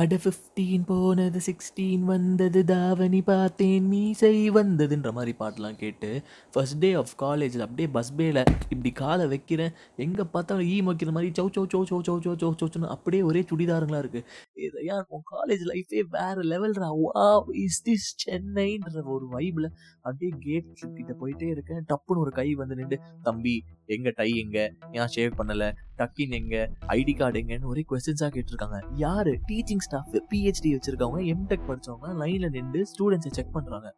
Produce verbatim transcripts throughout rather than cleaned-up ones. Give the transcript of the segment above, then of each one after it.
அட ஃபிஃப்டீன் போனது சிக்ஸ்டீன் வந்தது தாவணி பார்த்தேன் மீசை வந்ததுன்ற மாதிரி பாட்டெலாம் கேட்டு ஃபஸ்ட் டே ஆஃப் காலேஜில் அப்படியே பஸ் பேயில் இப்படி காலை வைக்கிறேன், எங்கே பார்த்தாலும் ஈ வைக்கிற மாதிரி சௌ சௌ சௌ சௌ சௌ சௌ சௌ சௌச்சுன்னு அப்படியே ஒரே சுடிதாருங்களா இருக்குது. இதையா இருக்கும் காலேஜ் லைஃபே வேறு லெவல்ரா. வா இஸ் திஸ் சென்னைன்ற ஒரு வைபில் அப்படியே கேட் கிட்ட போயிட்டே இருக்கேன். டப்புன்னு ஒரு கை வந்து நின்று, தம்பி எங்கே டை எங்கே, ஏன் ஷேவ் பண்ணலை, டக்கின் எங்கே, ஐடி கார்டு எங்கன்னு ஒரே கொஸ்டின்ஸாக கேட்டிருக்காங்க. யார் டீச்சிங் ஸ்டாஃப், பிஹெச்டி வச்சுருக்கவங்க, எம்டெக் படித்தவங்க லைனில் நின்று ஸ்டூடெண்ட்ஸை செக் பண்ணுறாங்க.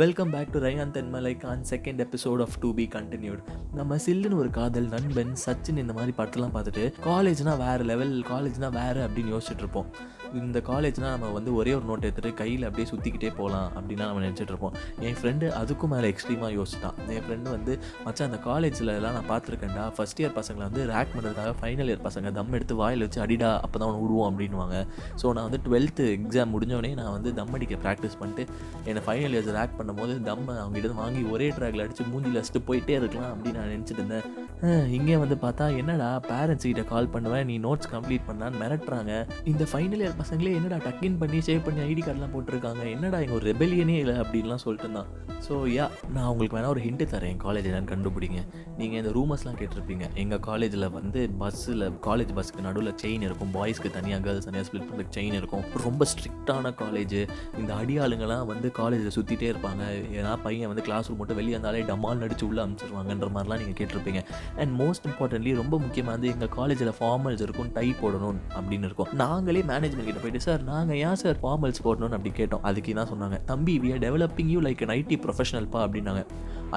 வெல்கம் பேக் டு ரயான் தென்மலைக்கு on second episode of to be continued. நம்ம சில்லுன்னு ஒரு காதல் நண்பன் சச்சின் இந்த மாதிரி படத்தெல்லாம் பார்த்துட்டு காலேஜ்னால் வேறு லெவல், காலேஜ்னால் வேறு அப்படின்னு யோசிச்சுட்டு இருப்போம். இந்த காலேஜ்னால் நம்ம வந்து ஒரே ஒரு நோட் எடுத்துகிட்டு கையில் அப்படியே சுற்றிக்கிட்டே போகலாம் அப்படின்னா நம்ம நினச்சிட்டு இருப்போம். என் ஃப்ரெண்டு அதுக்கும் மேலே எக்ஸ்ட்ரீமாக யோசிச்சிட்டான். என் ஃப்ரெண்டு வந்து, மச்சான் அந்த காலேஜில் எல்லாம் நான் பார்த்துருக்கேன்டா, ஃபஸ்ட் இயர் பசங்களை வந்து ரேக் பண்ணுறதுக்காக ஃபைனல் இயர் பசங்க தம் எடுத்து வாயில் வச்சு அடிடா அப்போ தான் ஒன்று விடுவோம் அப்படின்வாங்க. ஸோ நான் வந்து டுவெல்த்து எக்ஸாம் முடிஞ்சோடனே நான் வந்து தம் அடிக்க ப்ராக்டிஸ் பண்ணிட்டு என்னை ஃபைனல் இயர்ஸ் ரேக் பண்ணும்போது தம்மை அவங்ககிட்ட வாங்கி ஒரே ட்ராக்ல அடித்து மூஞ்சில் அடிச்சுட்டு போயிட்டே இருக்கலாம் அப்படின்னு நான் நினச்சிட்டு இருந்தேன். இங்கே வந்து பார்த்தா என்னடா பேரண்ட்ஸ் கிட்ட கால் பண்ணுவேன், நீ நோட்ஸ் கம்ப்ளீட் பண்ணான்னு மிரட்டுறாங்க. இந்த ஃபைனல் இயர் பசங்களே என்னடா டக்கின் பண்ணி சேவ் பண்ணி ஐடி கார்டெலாம் போட்டிருக்காங்க, என்னடா எங்கள் ஒரு ரெபெலியனே இல்லை அப்படின்லாம் சொல்லிட்டு இருந்தான். ஸோ யா, நான் உங்களுக்கு வேணால் ஒரு ஹிண்ட்டு தரேன், என் காலேஜ் என்னன்னு கண்டுபிடிங்க. நீங்கள் இந்த ரூமர்ஸ்லாம் கேட்டிருப்பீங்க, எங்கள் காலேஜில் வந்து பஸ்ஸில் காலேஜ் பஸ்ஸுக்கு நடுவில் செயின் இருக்கும், பாய்ஸ்க்கு தனியாக கேர்ள்ஸ் தனியாக ஸ்பிளிட் பண்ணுறதுக்கு செயின் இருக்கும். ரொம்ப ஸ்ட்ரிக்டான காலேஜ். இந்த அடியாளுங்கெல்லாம் வந்து காலேஜில் சுற்றிட்டே இருப்பாங்க. ஏன்னா பையன் வந்து கிளாஸ் ரூம் மட்டும் வெளியே இருந்தாலே டமால் நடிச்சு உள்ளே அனுப்பிச்சிருவாங்கன்ற மாதிரிலாம் நீங்கள் கேட்டிருப்பீங்க. அண்ட் மோஸ்ட் இம்பார்ட்டன்ட்லி ரொம்ப முக்கியமாக வந்து எங்கள் காலேஜில் ஃபார்மல்ஸ் இருக்கும், டை போடணும் அப்படின்னு இருக்கும். நாங்களே மேனேஜ்மெண்ட் கிட்ட போயிட்டு, சார் நாங்கள் ஏன் சார் ஃபார்மல்ஸ் போடணும்னு அப்படி கேட்டோம். அதுக்கு தான் சொன்னாங்க, தம்பி we are developing you like an IT ப்ரொஃபஷனல்ப்பா அப்படின்னாங்க.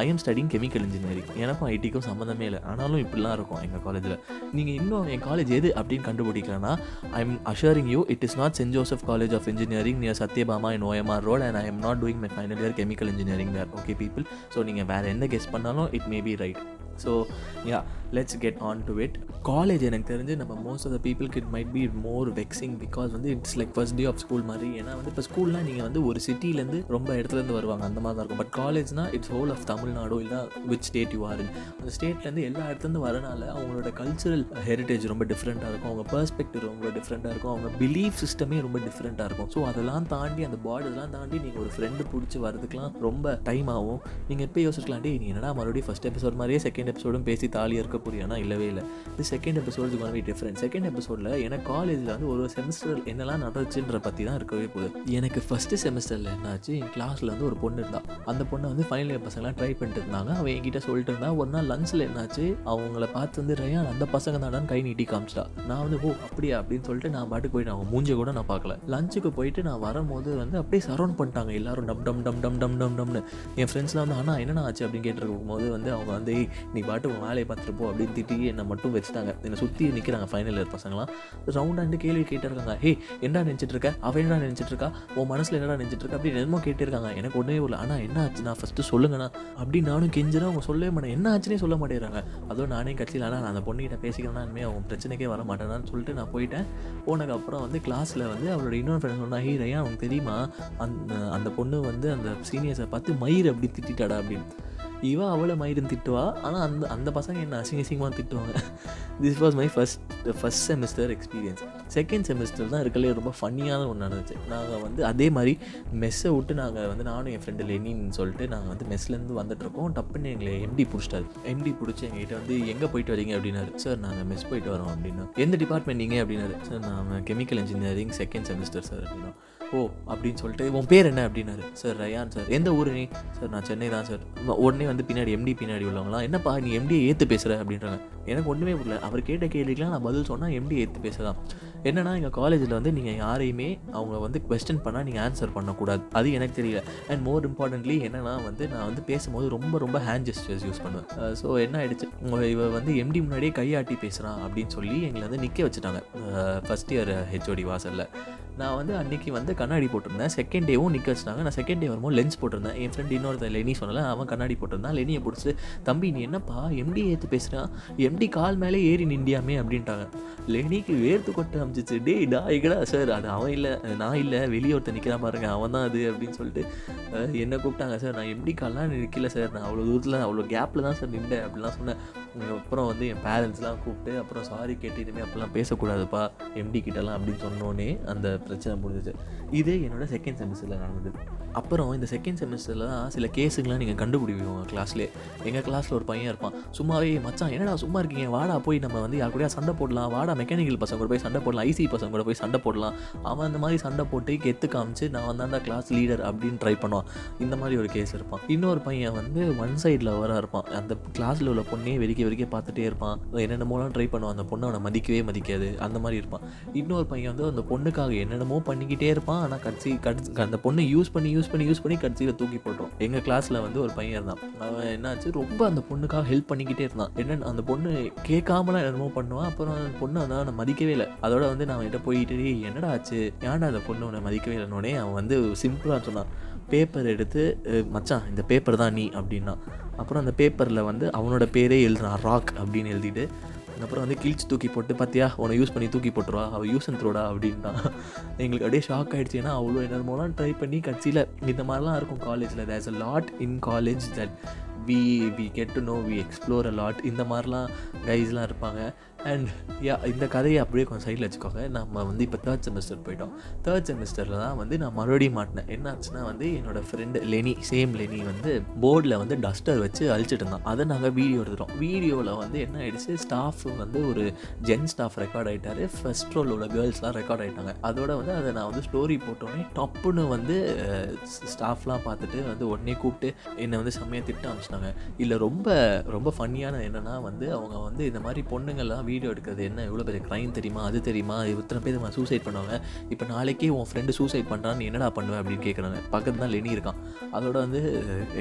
I am studying chemical engineering, எனக்கும் ஐடிக்கும் சம்மந்தமே இல்லை, ஆனாலும் இப்படிலாம் இருக்கும் எங்கள் காலேஜில். நீங்கள் இன்னும் என் காலேஜ் எது அப்படின்னு கண்டுபிடிக்கலன்னா, I am assuring you it is not Saint Joseph college of engineering near Sathyabama in OMR road and I am not doing my final year chemical engineering there. Okay people, so நீங்கள் வேறு எந்த guess பண்ணாலும் it may be right. So yeah, let's get on to it. College எனக்கு தெரிஞ்சு நம்ம most of the பீப்புளுக்கு it might be more vexing because வந்து it's like first day of school மாதிரி. ஏன்னா வந்து இப்போ ஸ்கூல்னால் நீங்கள் வந்து ஒரு சிட்டிலேருந்து ரொம்ப இடத்துலேருந்து வருவாங்க, அந்த மாதிரி தான் இருக்கும். பட் காலேஜ்னால் இட்ஸ் ஹோல் ஆஃப் தமிழ்நாடு, இல்லை which state you are in, அந்த ஸ்டேட்லேருந்து எல்லா இடத்துலேருந்து வரனால அவங்களோட கல்ச்சரல் ஹெரிட்டேஜ் ரொம்ப டிஃப்ரெண்ட்டாக இருக்கும், அவங்க பெர்ஸ்பெக்டிவ் ரொம்ப டிஃப்ரெண்ட்டாக இருக்கும், அவங்க பிலீஃப் சிஸ்டமே ரொம்ப டிஃப்ரெண்ட்டாக இருக்கும். ஸோ அதெல்லாம் தாண்டி அந்த பார்டர்லாம் தாண்டி நீங்கள் ஒரு ஃப்ரெண்டு பிடிச்சி வரதுக்கெலாம் ரொம்ப டைம் ஆகும். நீங்கள் எப்போ யோசிக்கலாண்டி நீ என்னடா மறுபடியும் ஃபஸ்ட் எபிசோட் மாதிரியே செகண்ட் எபிசோடும் பேசி தாலி இருக்க புரியானா? இல்லவே இல்லை. இது செகண்ட் எபிசோடு மாதிரி டிஃப்ரெண்ட். செகண்ட் எபிசோடில் எனக்கு காலேஜில் வந்து ஒரு செமஸ்டர் என்னெல்லாம் நடந்துச்சுன்ற பற்றி தான் இருக்கவே போகுது. எனக்கு ஃபஸ்ட்டு செமஸ்டரில் என்னாச்சு, என் கிளாஸில் வந்து ஒரு பொண்ணு இருந்தாள். அந்த பொண்ணை வந்து ஃபைனல் இயர் பசங்களாம் ட்ரை பண்ணிட்டு இருந்தாங்க. அவன் என்கிட்ட சொல்லிட்டு இருந்தான். ஒரு நாள் லன்ச்சில் என்னாச்சு, அவங்கள பார்த்து வந்து ரயான் அந்த பசங்க தானான்னு கை நீட்டி காமிச்சிட்டா. நான் வந்து ஓ அப்படியா அப்படின்னு சொல்லிட்டு நான் பாட்டுக்கு போயிட்டு அவங்க மூஞ்ச கூட நான் பார்க்கல. லஞ்சுக்கு போயிட்டு நான் வரும்போது வந்து அப்படியே சரௌண்ட் பண்ணிட்டாங்க எல்லாரும், டம் டம் டம் டம் டம் டம் டம்னு. என் ஃப்ரெண்ட்ஸ்லாம் வந்து ஆனால் என்னென்ன ஆச்சு அப்படின்னு கேட்டுருக்கும் போது வந்து அவங்க வந்து நீ பாட்டு உன் வேலையை பார்த்துட்டு போ அப்படின்னு திட்டி என்னை மட்டும் வச்சுட்டாங்க. என்னை சுற்றி நிற்கிறாங்க ஃபைனல் இயர் பசங்களாம் ரவுண்டாண்டு கேள்வி கேட்டிருக்காங்க. ஹே என்ன நினச்சிட்டு இருக்க, அவன் என்ன நினச்சிட்டு இருக்கா, உன் மனசில் என்னடா நினச்சிட்டு இருக்கா அப்படின்னு என்னமோ கேட்டிருக்காங்க. எனக்கு ஒன்றே இல்லை, ஆனால் என்ன ஆச்சுண்ணா ஃபஸ்ட்டு சொல்லுங்கண்ணா அப்படின்னு நானும் கெஞ்சினா அவங்க சொல்லவே மாட்டேன், என்ன ஆச்சுன்னே சொல்ல மாட்டேங்கிறாங்க. அதோ நானே கட்சியில் ஆனால் நான் அந்த பொண்ணுகிட்ட பேசிக்கிறேன்னா இனிமேல் அவங்க பிரச்சனைக்கே வர மாட்டேனான்னு சொல்லிட்டு நான் போயிட்டேன். போனதுக்கப்புறம் வந்து கிளாஸில் வந்து அவளோட இன்னொரு ஃப்ரெண்ட் சொன்னா, ஹே ரயா அவனுக்கு தெரியுமா அந்த அந்த பொண்ணு வந்து அந்த சீனியர்ஸை பார்த்து மயிர் அப்படி திட்டாடா அப்படின்னு. இவன் அவளை மயிரும் திட்டுவா, ஆனால் அந்த அந்த பசங்க என்ன அசிங்க அசிங்கமாக திட்டுவாங்க. This was my first first semester experience. Second semester தான் இருக்கலே ரொம்ப ஃபன்னியான ஒன்று நடந்துச்சு. நாங்கள் வந்து அதே மாதிரி மெஸ்ஸை விட்டு நாங்கள் வந்து நானும் என் ஃப்ரெண்டு லெனின்னு சொல்லிட்டு நாங்கள் வந்து மெஸ்லேருந்து வந்துட்டுருக்கோம். டப்புன்னு எங்களை எம்டி பிடிச்சிட்டாரு. எம்டி பிடிச்சி எங்ககிட்ட வந்து எங்கே போயிட்டு வரீங்க அப்படின்னாரு. சார் நாங்கள் மெஸ் போயிட்டு வரோம் அப்படின்னா. எந்த டிபார்ட்மெண்ட் நீங்கள் அப்படின்னாரு. சார் நான் chemical engineering second semester sir அப்படின்னா. ஓ அப்படின்னு சொல்லிட்டு உன் பேர் என்ன அப்படின்னாரு. Sir Rayan sir. எந்த ஊர் நீ? சார் நான் சென்னை தான் சார். உடனே வந்து பின்னாடி எம்டி பின்னாடி உள்ளவங்களாம், என்னப்பா நீ எம்டியை ஏற்று பேசுகிற அப்படின்றாங்க. எனக்கு ஒன்றுமே புரியல. அவர் கேட்ட கேள்விக்கெலாம் நான் பதில் சொன்னால் எம்டி ஏற்று பேசலாம். என்னென்னா எங்கள் காலேஜில் வந்து நீங்கள் யாரையுமே அவங்க வந்து கொஸ்டின் பண்ணால் நீங்கள் ஆன்சர் பண்ணக்கூடாது, அது எனக்கு தெரியல. அண்ட் மோர் இம்பார்ட்டன்ட்லி என்னென்னா வந்து நான் வந்து பேசும்போது ரொம்ப ரொம்ப ஹேண்ட் ஜெஸ்டர்ஸ் யூஸ் பண்ணுவேன். ஸோ என்ன ஆகிடுச்சு, இவ வந்து எம்டி முன்னாடியே கையாட்டி பேசுகிறான் அப்படின்னு சொல்லி எங்களை வந்து நிற்க வச்சுட்டாங்க ஃபஸ்ட் இயர் ஹெச்ஓடி வாசலில். நான் வந்து அன்றைக்கி வந்து கண்ணாடி போட்டிருந்தேன். செகண்ட் டேவும் நிற்க வச்சுட்டாங்க. நான் செகண்ட் டே வரும்போது லென்ஸ் போட்டிருந்தேன். என் ஃப்ரெண்ட் இன்னொருத்த லெனி சொன்னல, அவன் கண்ணாடி போட்டிருந்தான். லெனியை பிடிச்சி, தம்பி நீ என்னப்பா எம்டி ஏற்று பேசுகிறான், எம்டி கால் மேலே ஏறி நின்றியாமே அப்படின்ட்டாங்க. லெனிக்கு வேர்த்து கொட்ட அமைச்சிச்சு. டே டா இக்கடா சார் அது அவன் இல்லை நான் இல்லை வெளியோர்த்த நிற்கிறா பாருங்க அவன் தான் அது அப்படின்னு சொல்லிட்டு என்னை கூப்பிட்டாங்க. சார் நான் எம்டி கால்லாம் நிற்கல சார், நான் அவ்வளோ தூரத்தில் அவ்வளோ கேப்பில் தான் சார் நின்றேன் அப்படிலாம் சொன்னேன். அப்புறம் வந்து என் பேரண்ட்ஸ்லாம் கூப்பிட்டு அப்புறம் சாரி கேட்டு இனிமேல் அப்போல்லாம் பேசக்கூடாதுப்பா எம்டி கிட்டலாம் அப்படின்னு சொன்னோன்னே அந்த பிரச்சனை முடிஞ்சிச்சு. இதே என்னோடய செகண்ட் செமஸ்டரில் நடந்தது. அப்புறம் இந்த செகண்ட் செமஸ்டர்லாம் சில கேஸுங்கெலாம் நீங்கள் கண்டுபிடிப்பீங்க கிளாஸ்லேயே. எங்கள் கிளாஸில் ஒரு பையன் இருப்பான், சும்மாவே மச்சான் என்னடா சும்மா இருக்கீங்க வாடா போய் நம்ம வந்து யார் கூடயா சண்டை போடலாம், வாடா மெக்கானிக்கல் பசங்க கூட போய் சண்டை போடலாம், ஐசி பசங்க கூட போய் சண்டை போடலாம். அவன் அந்த மாதிரி சண்டை போட்டு கெத்து காமிச்சு நான் வந்தாண்டா கிளாஸ் லீடர் அப்படின்னு ட்ரை பண்ணுவான். இந்த மாதிரி ஒரு கேஸ் இருப்பான். இன்னொரு பையன் வந்து ஒன் சைடில் வர இருப்பான், அந்த கிளாஸில் உள்ள பொண்ணையே வெறிக்க வெறிக்க பார்த்துட்டே இருப்பான், என்னென்னமோலாம் ட்ரை பண்ணுவான், அந்த பொண்ணை அவனை மதிக்கவே மதிக்காது அந்த மாதிரி இருப்பான். இன்னொரு பையன் வந்து அந்த பொண்ணுக்காக என்னென்னமோ பண்ணிக்கிட்டே இருப்பான், ஆனால் கடைசி கடைசி அந்த பொண்ணை யூஸ் பண்ணி யூஸ் பண்ணி யூஸ் பண்ணி கடைசியில் தூக்கி போட்டோம். எங்கள் கிளாஸில் வந்து ஒரு பையன் இருந்தான், அவன் என்னாச்சு ரொம்ப அந்த பொண்ணுக்காக ஹெல்ப் பண்ணிக்கிட்டே இருந்தான். என்னென்ன அந்த பொண்ணு கேட்காமலாம் என்னென்னமோ பண்ணுவான். அப்புறம் அந்த பொண்ணு வந்து அவனை மதிக்கவே இல்லை. அதோட வந்து நான் அவன்கிட்ட போயிட்டே என்னடா ஆச்சு ஏன்டா அந்த பொண்ணு அவனை மதிக்கவே இல்லைன்னோடனே அவன் வந்து சிம்பிளாக சொன்னான், பேப்பர் எடுத்து மச்சான் இந்த பேப்பர் தான் நீ அப்படின்னா. அப்புறம் அந்த பேப்பரில் வந்து அவனோட பேரே எழுதுறான் ராக் அப்படின்னு எழுதிட்டு, அப்புறம் வந்து கிழிச்சு தூக்கி போட்டு பார்த்தியா உன்னை யூஸ் பண்ணி தூக்கி போட்டுருவா அவள் யூஸ் அண்ட்ரோடா அப்படின்னா. எங்களுக்கு அப்படியே ஷாக் ஆகிடுச்சு. ஏன்னா அவ்வளோ என்னென்னமோலாம் ட்ரை பண்ணி கட்சியில் இந்த மாதிரிலாம் இருக்கும் காலேஜில். There's a lot in college that we we get to know we explore a lot. இந்த மாதிரிலாம் கைஸ்லாம் இருப்பாங்க. அண்ட் யா இந்த கதையை அப்படியே கொஞ்சம் சைடில் வச்சுக்கோங்க. நம்ம வந்து இப்போ தேர்ட் செமஸ்டர் போயிட்டோம். தேர்ட் செமஸ்டரில் தான் வந்து நான் மறுபடியும் மாட்டினேன். என்ன ஆச்சுன்னா வந்து என்னோடய ஃப்ரெண்டு லெனி, சேம் லெனி வந்து போர்டில் வந்து டஸ்டர் வச்சு அழிச்சிட்டு இருந்தான். அதை நாங்கள் வீடியோ எடுத்துட்டோம். வீடியோவில் வந்து என்ன ஆகிடுச்சு, ஸ்டாஃப் வந்து ஒரு ஜென் ஸ்டாஃப் ரெக்கார்ட் ஆகிட்டார், ஃபஸ்ட் ரோல் உள்ள கேர்ள்ஸ்லாம் ரெக்கார்ட் ஆகிட்டாங்க. அதோட வந்து அதை நான் வந்து ஸ்டோரி போட்டோன்னே டப்புன்னு வந்து ஸ்டாஃப்லாம் பார்த்துட்டு வந்து உடனே கூப்பிட்டு என்னை வந்து செம்மையாக திட்ட ஆரம்பிச்சிட்டாங்க. இல்லை ரொம்ப ரொம்ப ஃபன்னியான என்னென்னா வந்து அவங்க வந்து இந்த மாதிரி பொண்ணுங்கள்லாம் வீடியோ எடுக்கிறது என்ன எவ்வளோ பெரிய க்ரைம் தெரியுமா, அது தெரியுமா, இத்தனை பேர் சூசைட் பண்ணுவாங்க, இப்போ நாளைக்கே உன் ஃப்ரெண்டு சூசைட் பண்ணுறான்னு என்னடா பண்ணுவேன் அப்படின்னு கேட்குறாங்க. பக்கத்து தான் லெனி இருக்கான். அதோட வந்து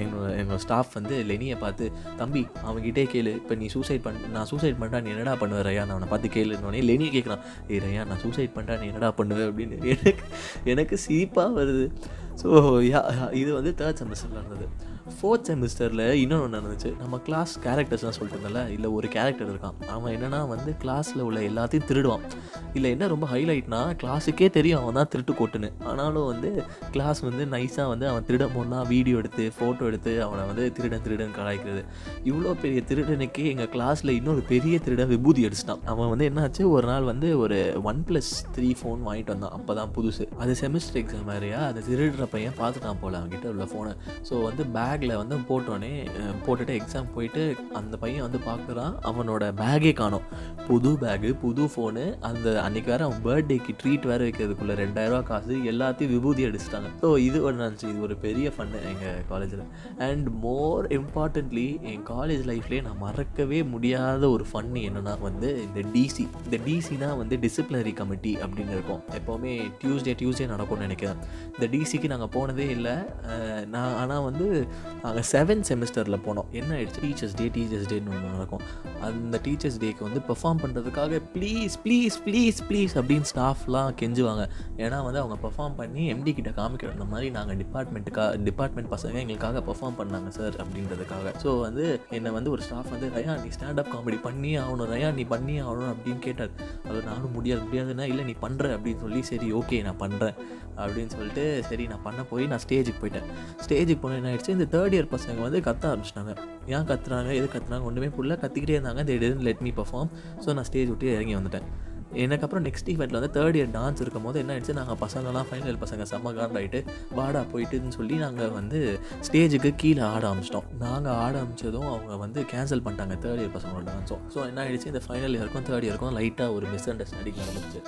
எங்களோட எங்கள் ஸ்டாஃப் வந்து லெனியை பார்த்து தம்பி அவங்ககிட்டே கேளு, இப்போ நீ சூசைட் பண்ண நான் சூசைட் பண்ணுறான்னு என்னடா பண்ணுவேன் ரயா, நான் அவனை பார்த்து கேளுன்னே லெனியை கேட்குறான், ஏ ரயா நான் சூசைட் பண்ணுறான்னு என்னடா பண்ணுவேன் அப்படின்னு. எனக்கு எனக்கு சிரிப்பாக வருது. ஸோ யா இது வந்து தேர்ட் செமஸ்டரில் நடந்தது. ஃபோர்த் செமஸ்டரில் இன்னொன்று நடந்துச்சு. நம்ம கிளாஸ் கேரக்டர்ஸ்லாம் சொல்லிட்டு இருந்தல, இல்லை ஒரு கேரக்டர் இருக்கான் அவன் என்னென்னா வந்து கிளாஸில் உள்ள எல்லாத்தையும் திருடுவான். இல்லை என்ன ரொம்ப ஹைலைட்னா கிளாஸுக்கே தெரியும் அவன் தான் திருட்டு கோட்டுன்னு, ஆனாலும் வந்து கிளாஸ் வந்து நைஸாக வந்து அவன் திருடம் போனா வீடியோ எடுத்து ஃபோட்டோ எடுத்து அவனை வந்து திருடன் திருடன் கலாய்க்கிறது. இவ்வளோ பெரிய திருடனுக்கே எங்கள் கிளாஸில் இன்னொரு பெரிய திருடன் விபூதி அடிச்சிட்டான். அவன் வந்து என்னாச்சு ஒரு நாள் வந்து ஒரு ஒன் ப்ளஸ் த்ரீ ஃபோன் வாங்கிட்டு வந்தான், அப்போ தான் புதுசு, அது செமஸ்டர் எக்ஸாம் மாதிரியா. அதை திருடுற பையன் பார்த்துட்டான் போல அவன்கிட்ட உள்ள ஃபோனை. ஸோ வந்து பேக் பேக்கில் வந்து போட்டோன்னே போட்டுட்டு எக்ஸாம் போயிட்டு அந்த பையன் வந்து பார்க்குறான் அவனோட பேக்கே காணோம். புது பேகு புது ஃபோனு, அந்த அன்றைக்கி வேறு அவன் பர்த்டேக்கு ட்ரீட் வேறு வைக்கிறதுக்குள்ளே ரெண்டாயிரரூவா காசு எல்லாத்தையும் விபூதி அடிச்சிட்டாங்க. ஸோ இது ஒன்று நினச்சி இது ஒரு பெரிய ஃபன்னு எங்கள் காலேஜில். அண்ட் மோர் இம்பார்ட்டன்ட்லி என் காலேஜ் லைஃப்லேயே நான் மறக்கவே முடியாத ஒரு ஃபன்னு என்னென்னா வந்து இந்த டிசி. இந்த டிசினா வந்து டிசிப்ளினரி கமிட்டி அப்படின்னு இருக்கும். எப்போவுமே டியூஸ்டே டியூஸ்டே நடக்கும்னு நினைக்கிறேன். இந்த டிசிக்கு நாங்கள் போனதே இல்லை நான். ஆனால் வந்து நாங்கள் செவன்த் செமஸ்டரில் போனோம். என்ன ஆகிடுச்சு, டீச்சர்ஸ் டே டீச்சர்ஸ் டேன்னு ஒன்று நடக்கும். அந்த டீச்சர்ஸ் டேக்கு வந்து பெர்ஃபார்ம் பண்ணுறதுக்காக ப்ளீஸ் ப்ளீஸ் ப்ளீஸ் ப்ளீஸ் அப்படின்னு ஸ்டாஃப்லாம் கெஞ்சுவாங்க. ஏன்னா வந்து அவங்க பெர்ஃபார்ம் பண்ணி எம்டி கிட்ட காமிக்கிற இந்த மாதிரி நாங்கள் டிபார்ட்மெண்ட்டுக்காக டிபார்ட்மெண்ட் பசங்க எங்களுக்காக பெர்ஃபார்ம் பண்ணாங்க சார் அப்படின்றதுக்காக. ஸோ வந்து என்னை வந்து ஒரு ஸ்டாஃப் வந்து ரயா நீ ஸ்டாண்டப் காமெடி பண்ணி ஆகணும், ரயா நீ பண்ணி ஆகணும் அப்படின்னு கேட்டார். அது நானும் முடியாது முடியாதுன்னா இல்லை நீ பண்ணுற அப்படின்னு சொல்லி சரி ஓகே நான் பண்ணுறேன் அப்படின்னு சொல்லிட்டு சரி நான் பண்ண போய் நான் ஸ்டேஜுக்கு போயிட்டேன். ஸ்டேஜுக்கு போனால் என்ன ஆகிடுச்சு, இந்த தேர்ட் இயர் பசங்க வந்து கத்த ஆரம்பிச்சிட்டாங்க. ஏன் கத்துறாங்க எது கத்துறாங்க ஒன்றுமே ஃபுல்லாக கத்திக்கிட்டே இருந்தாங்க. They didn't let me perform. So நான் ஸ்டேஜ் விட்டு இறங்கி வந்துட்டேன். எனக்கு அப்புறம் நெக்ஸ்ட் ஈவெண்ட்டில் வந்து தேர்ட் இயர் டான்ஸ் இருக்கும் போது என்ன ஆகிடுச்சு, நாங்கள் பசங்கள்லாம் ஃபைனல் இயர் பசங்க செம்ம காண்ட் ஆகிட்டு வாடா போயிட்டுன்னு சொல்லி நாங்கள் வந்து ஸ்டேஜுக்கு கீழே ஆட ஆரம்பிச்சிட்டோம். நாங்கள் ஆட ஆரம்பித்ததும் அவங்க வந்து கேன்சல் பண்ணிட்டாங்க தேர்ட் இயர் பசங்களோட டான்ஸும். ஸோ என்ன ஆகிடுச்சு, இந்த ஃபைனல் இயருக்கும் தேர்ட் இயருக்கும் லைட்டாக ஒரு மிஸ் அண்டர்ஸ்டாண்டிங் நடந்துச்சு.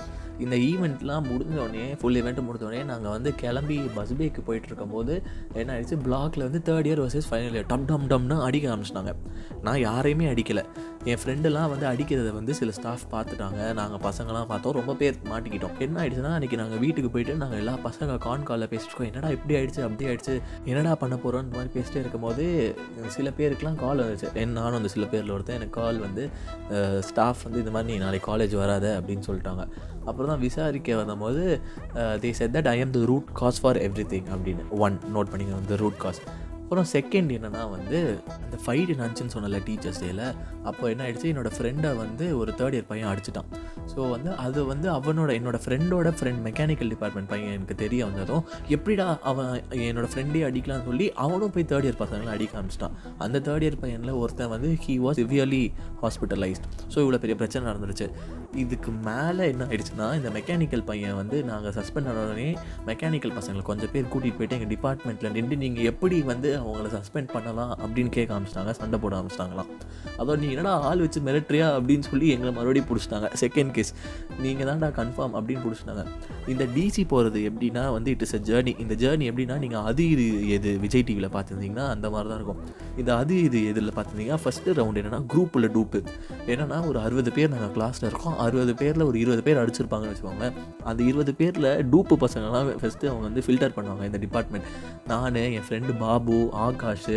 இந்த ஈவெண்ட்லாம் முடிஞ்சோடனே ஃபுல் ஈவெண்ட் முடிஞ்சோடனே நாங்கள் வந்து கிளம்பி பஸ் பேக்கு போயிட்டு இருக்கும்போது என்ன ஆகிடுச்சு, பிளாக்கில் வந்து third year versus final year டம் டம் டம்னு அடிக்க ஆரம்பிச்சிட்டாங்க. நான் யாரையுமே அடிக்கலை. என் ஃப்ரெண்டுலாம் வந்து அடிக்கிறத வந்து சில ஸ்டாஃப் பார்த்துட்டாங்க. நாங்கள் பசங்களாம் பார்த்தோம், ரொம்ப பேர் மாட்டிக்கிட்டோம். என்ன ஆகிடுச்சுன்னா அன்றைக்கி நாங்கள் வீட்டுக்கு போயிட்டு நாங்கள் எல்லா பசங்க கான் காலில் பேசிட்டுருக்கோம். என்னடா இப்படி ஆகிடுச்சு அப்படி ஆகிடுச்சு என்னடா பண்ண போகிறோம் இந்த மாதிரி பேசிட்டே இருக்கும்போது சில பேருக்குலாம் கால் வந்துச்சு. என் நானும் அந்த சில பேரில் ஒருத்தன் எனக்கு கால் வந்து ஸ்டாஃப் வந்து இந்த மாதிரி நீ நாளைக்கு காலேஜ் வராத அப்படின்னு சொல்லிட்டாங்க. அப்புறம் தான் விசாரிக்க வந்தபோது they said that I am the root cause for everything அப்படின்னு. ஒன் நோட் பண்ணிக்கணும், the root cause. அப்புறம் செகண்ட் என்னென்னா வந்து அந்த ஃபைட் நடந்துச்சுன்னு சொன்னல டீச்சர்ஸ் டேயில், அப்போ என்ன ஆகிடுச்சு, என்னோடய ஃப்ரெண்டை வந்து ஒரு தேர்ட் இயர் பையன் அடிச்சிட்டான். ஸோ வந்து அது வந்து அவனோட என்னோடய ஃப்ரெண்டோட ஃப்ரெண்ட் மெக்கானிக்கல் டிபார்ட்மெண்ட் பையன் எனக்கு தெரிய வந்ததும் எப்படிடா அவன் என்னோடய ஃப்ரெண்டே அடிக்கலான்னு சொல்லி அவனும் போய் தேர்ட் இயர் பசங்களை அடிக்க ஆரம்பிச்சிட்டான். அந்த தேர்ட் இயர் பையனில் ஒருத்தன் வந்து he was severely hospitalised. So இவ்வளோ பெரிய பிரச்சனை நடந்துருச்சு. இதுக்கு மேலே என்ன ஆகிடுச்சுன்னா, இந்த மெக்கானிக்கல் பையன் வந்து நாங்கள் சஸ்பெண்ட் ஆன உடனே மெக்கானிக்கல் பசங்களை கொஞ்சம் பேர் கூட்டிகிட்டு போய்ட்டு எங்கள் டிபார்ட்மெண்ட்டில் நின்று நீங்கள் எப்படி வந்து அவங்கள சஸ்பெண்ட் பண்ணலாம் அப்படின்னு கேட்க ஆரம்பிச்சிட்டாங்க, சண்டை போட ஆரம்பிச்சிட்டாங்களாம். அதோட நீங்கள் என்னடா ஆள் வச்சு மிரட்டுறியா அப்படின்னு சொல்லி எங்களை மறுபடியும் பிடிச்சிட்டாங்க. செகண்ட் கேஸ் நீங்கள் தான்டா கன்ஃபார்ம் அப்படின்னு பிடிச்சிட்டாங்க. இந்த டிசி போகிறது எப்படின்னா வந்து இட் இஸ் அ ஜேர்னி. இந்த ஜேர்னி எப்படின்னா, நீங்கள் அது இது எது விஜய் டிவியில் பார்த்துருந்தீங்கன்னா அந்த மாதிரி தான் இருக்கும். இந்த அது இது எதில் பார்த்துருந்தீங்கன்னா ஃபஸ்ட்டு ரவுண்ட் என்னென்னா குரூப்பில் டூப்பு என்னென்னா, ஒரு அறுபது பேர் நாங்கள் கிளாஸில் இருக்கோம். அறுபது பேரில் ஒரு இருபது பேர் அடிச்சிருப்பாங்கன்னு வச்சுக்கோங்களேன். அந்த இருபது பேரில் டூப்பு பசங்கள்லாம் ஃபஸ்ட்டு அவங்க வந்து ஃபில்டர் பண்ணுவாங்க இந்த டிபார்ட்மெண்ட். நான், என் ஃப்ரெண்டு பாபு, ஆகாஷ்,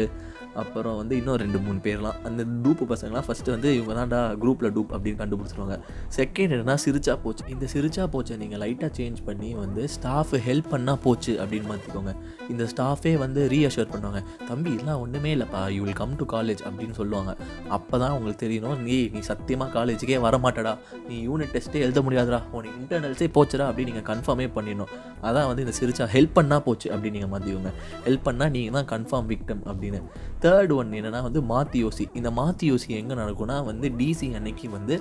அப்புறம் வந்து இன்னும் ரெண்டு மூணு பேர்லாம். அந்த டூப்பு பசங்களாம் ஃபஸ்ட்டு வந்து இவங்க தான்டா குரூப்பில் டூப் அப்படின்னு கண்டுபிடிச்சிருவாங்க. செகண்ட் என்னென்னா சிரிச்சா போச்சு. இந்த சிரிச்சா போச்சை நீங்கள் லைட்டாக சேஞ்ச் பண்ணி வந்து ஸ்டாஃப் ஹெல்ப் பண்ணால் போச்சு அப்படின்னு மாற்றிக்கோங்க. இந்த ஸ்டாஃபே வந்து ரீஅஷூர் பண்ணுவாங்க, தம்பி இதெல்லாம் ஒன்றுமே இல்லைப்பா, you will come to college அப்படின்னு சொல்லுவாங்க. அப்போ தான் உங்களுக்கு தெரியணும், நீ நீ சத்தியமாக காலேஜுக்கே வரமாட்டடா, நீ யூனிட் டெஸ்ட்டே எழுத முடியாதுடா, உனக்கு இன்டர்னல்ஸே போச்சுடா அப்படின்னு நீங்கள் கன்ஃபார்மே பண்ணிடணும். அதான் வந்து இந்த சிரிச்சா ஹெல்ப் பண்ணால் போச்சு அப்படின்னு நீங்கள் மாற்றிக்கோங்க. ஹெல்ப் பண்ணால் நீங்கள் தான் கன்ஃபார்ம் விக்டம் அப்படின்னு. தேர்ட் ஒன் என்னென்னா வந்து மாற்றி யோசி. இந்த மாற்றி யோசி எங்கே நடக்கும்னா வந்து டிசி அன்னைக்கு வந்து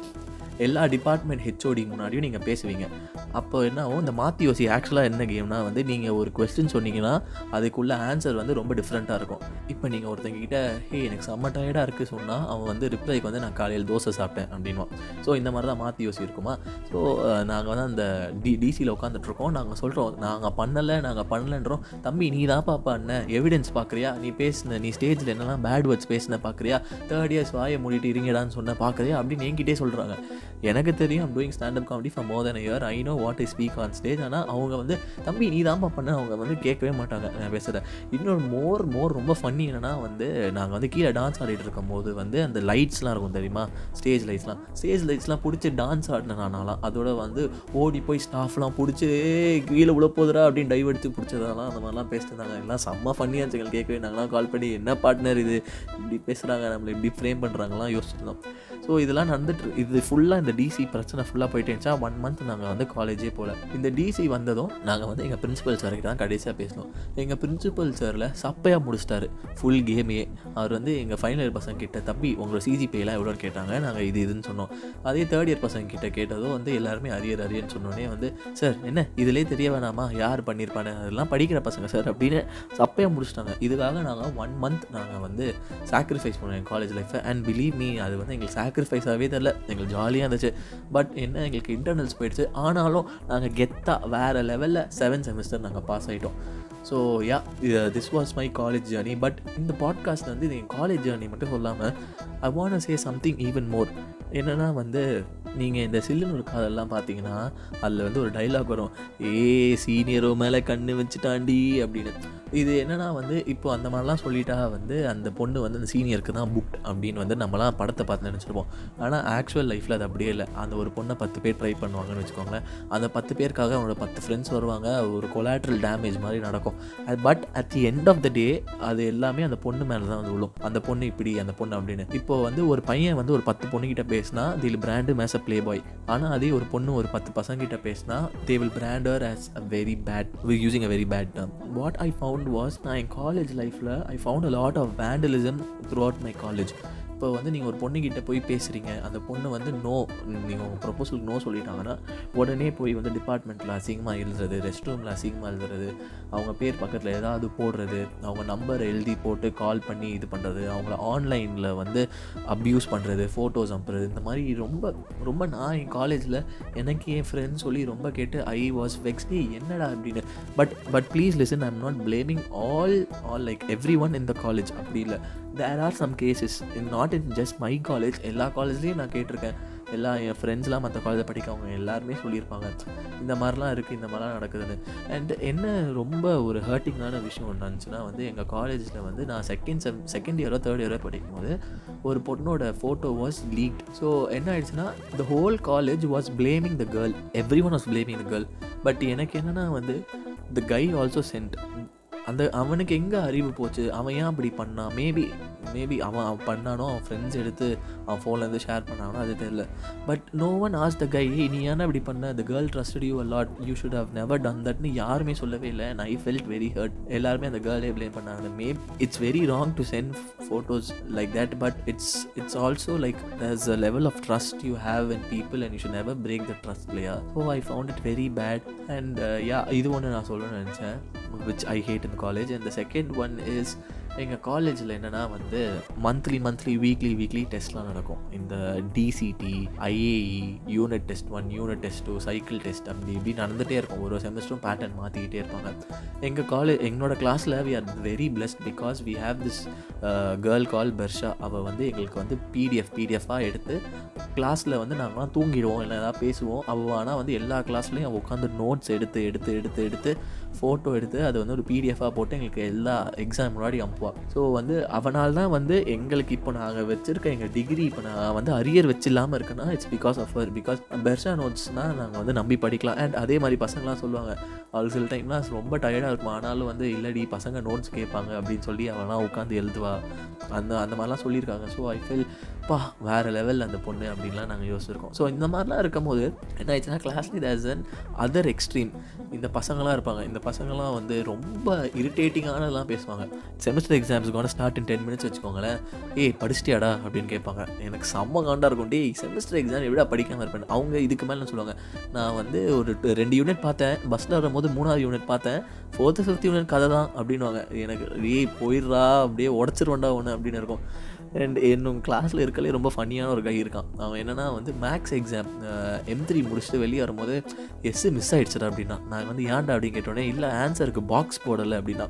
எல்லா டிபார்ட்மெண்ட் ஹெச்ஓடி முன்னாடியும் நீங்கள் பேசுவீங்க. அப்போ என்ன ஆகும், இந்த மாற்றி யோசி ஆக்சுவலாக என்ன கேம்னால் வந்து, நீங்கள் ஒரு கொஸ்டின் சொன்னீங்கன்னா அதுக்குள்ளே ஆன்சர் வந்து ரொம்ப டிஃப்ரெண்ட்டாக இருக்கும். இப்போ நீங்கள் ஒருத்தங்கிட்ட ஹே எனக்கு செம்ம டயர்டாக இருக்குது சொன்னால் அவன் வந்து ரிப்ளைக்கு வந்து நான் காலையில் தோசை சாப்பிட்டேன் அப்படின்வான். ஸோ இந்த மாதிரி தான் மாற்றி யோசி இருக்குமா. ஸோ நாங்கள் வந்து அந்த டி டிசியில் உட்காந்துட்ருக்கோம். நாங்கள் சொல்கிறோம் நாங்கள் பண்ணலை நாங்கள் பண்ணலைன்றோம். தம்பி நீ தான்ப்பா பண்ண, எவிடன்ஸ் பார்க்குறியா, நீ பேசின, நீ ஸ்டேஜில் என்னெல்லாம் பேட் வேர்ட்ஸ் பேசின பார்க்குறியா, தேர்ட் இயர்ஸ் வாயை மூடிட்டு இருங்கடான்னு சொன்ன பார்க்குறியா அப்படின்னு என்கிட்டே சொல்கிறாங்க. எனக்கு தெரியும், I'm doing standup comedy for more than a year, I know what I speak on stage. ஆனால் அவங்க வந்து தம்பி நீ தான்ப்பா பண்ண, அவங்க வந்து கேட்கவே மாட்டாங்க நான் பேசுகிறேன். இன்னொரு மோர் மோர் ரொம்ப ஃபன்னி என்னென்னா வந்து, நாங்கள் வந்து கீழே டான்ஸ் ஆடிட்டு இருக்கும் போது வந்து அந்த லைட்ஸ்லாம் இருக்கும் தெரியுமா, ஸ்டேஜ் லைட்ஸ்லாம். ஸ்டேஜ் லைட்ஸ்லாம் பிடிச்சி டான்ஸ் ஆடினானாலாம். அதோட வந்து ஓடி போய் ஸ்டாஃப்லாம் பிடிச்சி கீழே உள்ள போதுடா அப்படின்னு டைவ் எடுத்து பிடிச்சதாலாம் அந்த மாதிரிலாம் பேசிட்டுருந்தாங்க. எல்லாம் செம்ம ஃபன்னியாக இருந்துச்சு. கேட்கவே நாங்களாம் கால் பண்ணி என்ன பார்ட்னர் இது, இப்படி பேசுகிறாங்க, நம்மளை இப்படி ஃப்ரேம் பண்ணுறாங்கலாம் யோசிச்சுருந்தோம். ஸோ இதெல்லாம் நடந்துட்டு இது ஃபுல்லாக இந்த டிசி பிரச்சனை ஃபுல்லாக போயிட்டு இருந்துச்சா. ஒன் மந்த் நாங்கள் வந்து காலேஜே போகல. இந்த டிசி வந்ததும் நாங்கள் வந்து எங்கள் பிரின்சிபல் சார்கிட்ட தான் கடைசியாக பேசணும். எங்கள் பிரின்சிபல் சாரில் சப்பையாக முடிச்சிட்டாரு ஃபுல் கேமையே. அவர் வந்து எங்கள் ஃபைனல் இயர் பசங்க கிட்ட தம்பி உங்களோட சிஜிபிலாம் எவ்வளோன்னு கேட்டாங்க. நாங்கள் இது இதுன்னு சொன்னோம். அதே தேர்ட் இயர் பசங்க கிட்ட கேட்டதும் வந்து எல்லாருமே அரியர் அரியர்னு சொன்னோடனே வந்து சார் என்ன இதிலே தெரிய வேணாமா யார் பண்ணியிருப்பானு, அதெல்லாம் படிக்கிற பசங்க சார் அப்படின்னு சப்பையாக முடிச்சிட்டாங்க. இதுக்காக நாங்கள் ஒன் மந்த் நாங்கள் வந்து சாக்ரிஃபைஸ் பண்ணுவோம் எங்கள் காலேஜ் லைஃப்பை. அண்ட் பிலீவ் மீ அது வந்து எங்களுக்கு சாக்ரிஃபைஸாகவே தெரில. எங்களுக்கு ஜாலியாக இருந்துச்சு. பட் என்ன எங்களுக்கு இன்டர்னல்ஸ் போயிடுச்சு. ஆனாலும் நாங்கள் கெத்தாக வேறு லெவலில் செவன்த் செமஸ்டர் நாங்கள் பாஸ் ஆகிட்டோம். So yeah this was my college journey. But இந்த பாட்காஸ்ட் வந்து எங்கள் காலேஜ் ஜேர்னி மட்டும் சொல்லாமல் I want say something even more. என்னென்னா வந்து நீங்கள் இந்த சில்லுன்னு காதெல்லாம் பார்த்தீங்கன்னா அதில் வந்து ஒரு டைலாக் வரும், ஏ சீனியரோ மேலே கண்ணு வச்சுட்டாண்டி அப்படின்னு. இது என்னென்னா வந்து இப்போ அந்த மாதிரிலாம் சொல்லிட்டா வந்து அந்த பொண்ணு வந்து அந்த சீனியருக்கு தான் புக்ட் அப்படின்னு வந்து நம்மளாம் படத்தை பார்த்து நினச்சிருப்போம். ஆனால் ஆக்சுவல் லைஃப்பில் அது அப்படியே இல்லை. அந்த ஒரு பொண்ணை பத்து பேர் ட்ரை பண்ணுவாங்கன்னு வச்சுக்கோங்களேன். அந்த பத்து பேருக்காக அவனோட பத்து ஃப்ரெண்ட்ஸ் வருவாங்க. ஒரு கொலாட்ரல் டேமேஜ் மாதிரி நடக்கும். But at the end of the day அது எல்லாமே அந்த பொண்ணு மேலே தான் வந்து விழும். அந்த பொண்ணு இப்படி, அந்த பொண்ணு அப்படின்னு. இப்போ வந்து ஒரு பையன் வந்து ஒரு பத்து பொண்ணுக்கிட்ட பேசினா they'll brand maze a play boy. ஆனால் அதே ஒரு பொண்ணு ஒரு பத்து பசங்கிட்ட பேசினா they will brand her as a very bad using a very bad term. What I found was நான் என் காலேஜ் லைஃப்பில் I found a lot of vandalism throughout my college. இப்போ வந்து நீங்கள் ஒரு பொண்ணுக்கிட்ட போய் பேசுகிறீங்க, அந்த பொண்ணு வந்து நோ, நீங்கள் உங்கள் ப்ரொபோசலுக்கு நோ சொல்லிட்டாங்கன்னா உடனே போய் வந்து டிபார்ட்மெண்ட்டில் அசிங்கமாக எழுதுறது, ரெஸ்ட் ரூமில் அசிங்கமாக எழுதுறது, அவங்க பேர் பக்கத்தில் ஏதாவது போடுறது, அவங்க நம்பர் எழுதி போட்டு கால் பண்ணி இது பண்ணுறது, அவங்கள ஆன்லைனில் வந்து அப்யூஸ் பண்ணுறது, ஃபோட்டோஸ் அனுப்புறது, இந்த மாதிரி ரொம்ப ரொம்ப நான் என் காலேஜில் எனக்கு என் ஃப்ரெண்ட்ஸ் சொல்லி ரொம்ப கேட்டு ஐ வாஸ் வெக்ஸ்ட் என்னடா அப்படின்னு. But but please listen, I am not blaming all all like everyone in the college அப்படி இல்லை. there are some cases in not in just my college. எல்லா காலேஜ்லேயும் நான் கேட்டிருக்கேன். எல்லா என் ஃப்ரெண்ட்ஸ்லாம் மற்ற காலேஜில் படிக்கவங்க எல்லாருமே சொல்லியிருப்பாங்க இந்த மாதிரிலாம் இருக்குது, இந்த மாதிரிலாம் நடக்குதுன்னு. அண்ட் என்ன ரொம்ப ஒரு ஹர்ட்டிங்கான விஷயம் ஒன்று இருந்துச்சுன்னா வந்து, எங்கள் காலேஜில் வந்து நான் செகண்ட் செம் செகண்ட் இயரோ தேர்ட் இயரோ படிக்கும்போது ஒரு பொண்ணோட ஃபோட்டோ வாஸ் லீக்ட். ஸோ என்ன ஆயிடுச்சுன்னா the whole college was blaming the girl, everyone was blaming the girl. But எனக்கு என்னென்னா வந்து த கை ஆல்சோ சென்ட் அந்த அவனுக்கு எங்கே அறிவு போச்சு, அவன் ஏன் அப்படி பண்ணான்? மேபி மேபி அவன் அவன் பண்ணானோ, அவன் ஃப்ரெண்ட்ஸ் எடுத்து அவன் ஃபோன்லேருந்து ஷேர் பண்ணானோ, அது தெரியல. But no one ask the guy, நீ ஏன்னா இப்படி பண்ண, the girl trusted you a lot, you should have never done தட்னு யாருமே சொல்லவே இல்லை. I felt very hurt. எல்லாருமே அந்த கேர்ளே ப்ளேம் பண்ணாங்க. Maybe it's very wrong to send photos like that, but it's it's also like there's a level of trust you have in people and you should never break the trust player. So I found it very bad and yeah, இது ஒன்று நான் சொல்லணும்னு நினச்சேன், which I hate in college. And the second one is, எங்கள் காலேஜில் என்னென்னா வந்து monthly monthly weekly weekly டெஸ்ட்லாம் நடக்கும். இந்த DCT, IAE, unit test one, unit test two, cycle test, அப்படி இப்படி நடந்துகிட்டே இருக்கும். ஒரு செமஸ்டரும் பேட்டர்ன் மாற்றிக்கிட்டே இருப்பாங்க. எங்கள் காலேஜ் எங்களோட கிளாஸில் we are very blessed because we have this uh, girl called Bersha. அவள் வந்து எங்களுக்கு வந்து பிடிஎஃப் பிடிஎஃபாக எடுத்து கிளாஸில் வந்து நாங்கள்லாம் தூங்கிடுவோம், இல்லை ஏதாவது பேசுவோம். அவள் ஆனால் வந்து எல்லா கிளாஸ்லேயும் அவள் உட்காந்து நோட்ஸ் எடுத்து எடுத்து எடுத்து எடுத்து ஃபோட்டோ எடுத்து அது வந்து ஒரு பிடிஎஃபாக போட்டு எங்களுக்கு எல்லா எக்ஸாம் முன்னாடி அனுப்புவாள். ஸோ வந்து அவனால் தான் வந்து எங்களுக்கு இப்போ நாங்கள் வச்சுருக்க எங்கள் டிகிரி இப்போ நான் வந்து அரியர் வச்சு இல்லாமல் இருக்குன்னா it's because of her. Because பெர்ஷா நோட்ஸ்னால் நாங்கள் வந்து நம்பி படிக்கலாம். அண்ட் அதே மாதிரி பசங்களாம் சொல்லுவாங்க, அவள் சில டைம்லாம் ரொம்ப டயர்டாக இருக்கும், ஆனாலும் வந்து இல்லடி பசங்க நோட்ஸ் கேட்பாங்க அப்படின்னு சொல்லி அவெல்லாம் உட்காந்து எழுதுவா, அந்த அந்த மாதிரிலாம் சொல்லியிருக்காங்க. ஸோ ஐ ஃபீல் பா வேறு லெவலில் அந்த பொண்ணு அப்படின்லாம் நாங்கள் யோசிச்சிருக்கோம். ஸோ இந்த மாதிரிலாம் இருக்கும்போது என்ன ஆயிடுச்சுன்னா, கிளாஸ்லி தேர்ஸ் அன் அதர் எக்ஸ்ட்ரீம். இந்த பசங்களாம் இருப்பாங்க, இந்த பசங்களாம் வந்து ரொம்ப இரிட்டேட்டிங்கானலாம் பேசுவாங்க. செமஸ்டர் எக்ஸாம்ஸ்க்கான ஸ்டார்ட் இன் டென் மினிட்ஸ் வச்சுக்கோங்களேன். ஏய் படிச்சிட்டியாடா அப்படின்னு கேட்பாங்க. எனக்கு செம்ம காண்டாக இருக்கும். டே செமஸ்டர் எக்ஸாம் எப்படியா படிக்காமல் இருப்பேன். அவங்க இதுக்கு மேலே நான் சொல்லுவாங்க, நான் வந்து ஒரு ரெண்டு யூனிட் பார்த்தேன், பஸ்ஸில் வரும்போது மூணாவது யூனிட் பார்த்தேன், ஃபோர்த்து ஃபிஃப்த் யூனிட் கதை தான் அப்படின்வாங்க. எனக்கு ஏய் போயிடுறா, அப்படியே உடச்சிருவோண்டா ஒன்று அப்படின்னு இருக்கும். அண்ட் என்னும் கிளாஸில் இருக்கலே ரொம்ப ஃபன்னியான ஒரு கை இருக்கான். அவன் என்னென்னா வந்து மேக்ஸ் எக்ஸாம் எம் த்ரீ முடிச்சுட்டு வெளியே வரும்போது எஸ்ஸு மிஸ் ஆகிடுச்சிடா அப்படின்னா, நான் வந்து ஏன்டா அப்படின்னு கேட்டோடனே, இல்லை ஆன்சருக்கு பாக்ஸ் போடலை அப்படின்னா.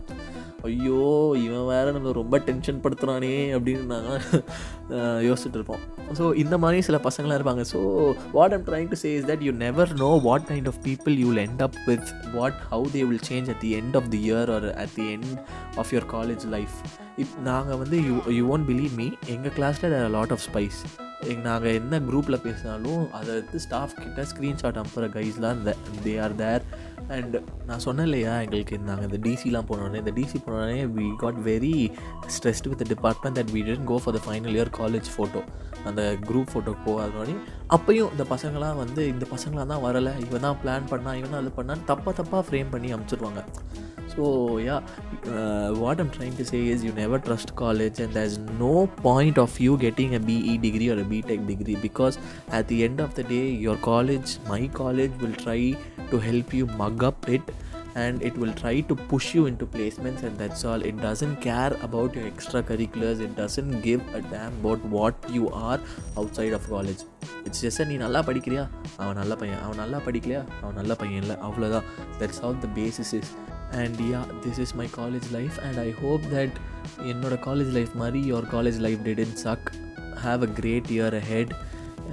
ஐயோ இவன் வேறு நம்ம ரொம்ப டென்ஷன் படுத்துகிறானே அப்படின்னு நாங்கள் யோசிச்சுட்டு இருப்போம். ஸோ இந்த மாதிரி சில பசங்களாம் இருப்பாங்க. So what I'm trying to say is that you never know what kind of people you will end up with, what how they will change at the end of the year or at the end of your college life. If நாங்கள் வந்து you you won't believe me, எங்கள் கிளாஸில் there are lot of spies. நாங்கள் என்ன குரூப்பில் பேசினாலும் அதை எடுத்து ஸ்டாஃப் கிட்ட ஸ்க்ரீன்ஷாட் அனுப்புகிற கைஸ்லாம் தே ஆர் தேர். அண்ட் நான் சொன்னேன் இல்லையா, எங்களுக்கு நாங்கள் இந்த டிசிலாம் போனோடனே, இந்த டிசி போனோடனே we got very stressed with the department that we tend go for the final year college photo, அந்த குரூப் ஃபோட்டோக்கு போகாதோடனே. அப்பையும் இந்த பசங்களாம் வந்து இந்த பசங்களாம் தான் வரலை, இவன் தான் பிளான் பண்ணா, இவன் தான் அது பண்ணான்னு தப்பாக தப்பாக ஃப்ரேம் பண்ணி அனுப்பிச்சிடுவாங்க. So yeah, what I'm trying to say is you never trust college and there is no point of you getting a BE degree or a BTech degree because at the end of the day your college, my college will try to help you mug up it and it will try to push you into placements and that's all. It doesn't care about your extracurriculars, it doesn't give a damn about what you are outside of college. It's just நீ நல்லா படிக்கிறியா, அவன் நல்ல பையன், அவன் நல்லா படிக்கலையா, அவன் நல்ல பையன் இல்லை, அவ்வளோதான். That's how the basis is. And yeah, this is my college life and I hope that என்னோட college life மாதிரி your college life didn't suck. Have a great year ahead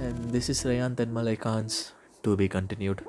and this is Rayan Tanmalai Kans, to be continued.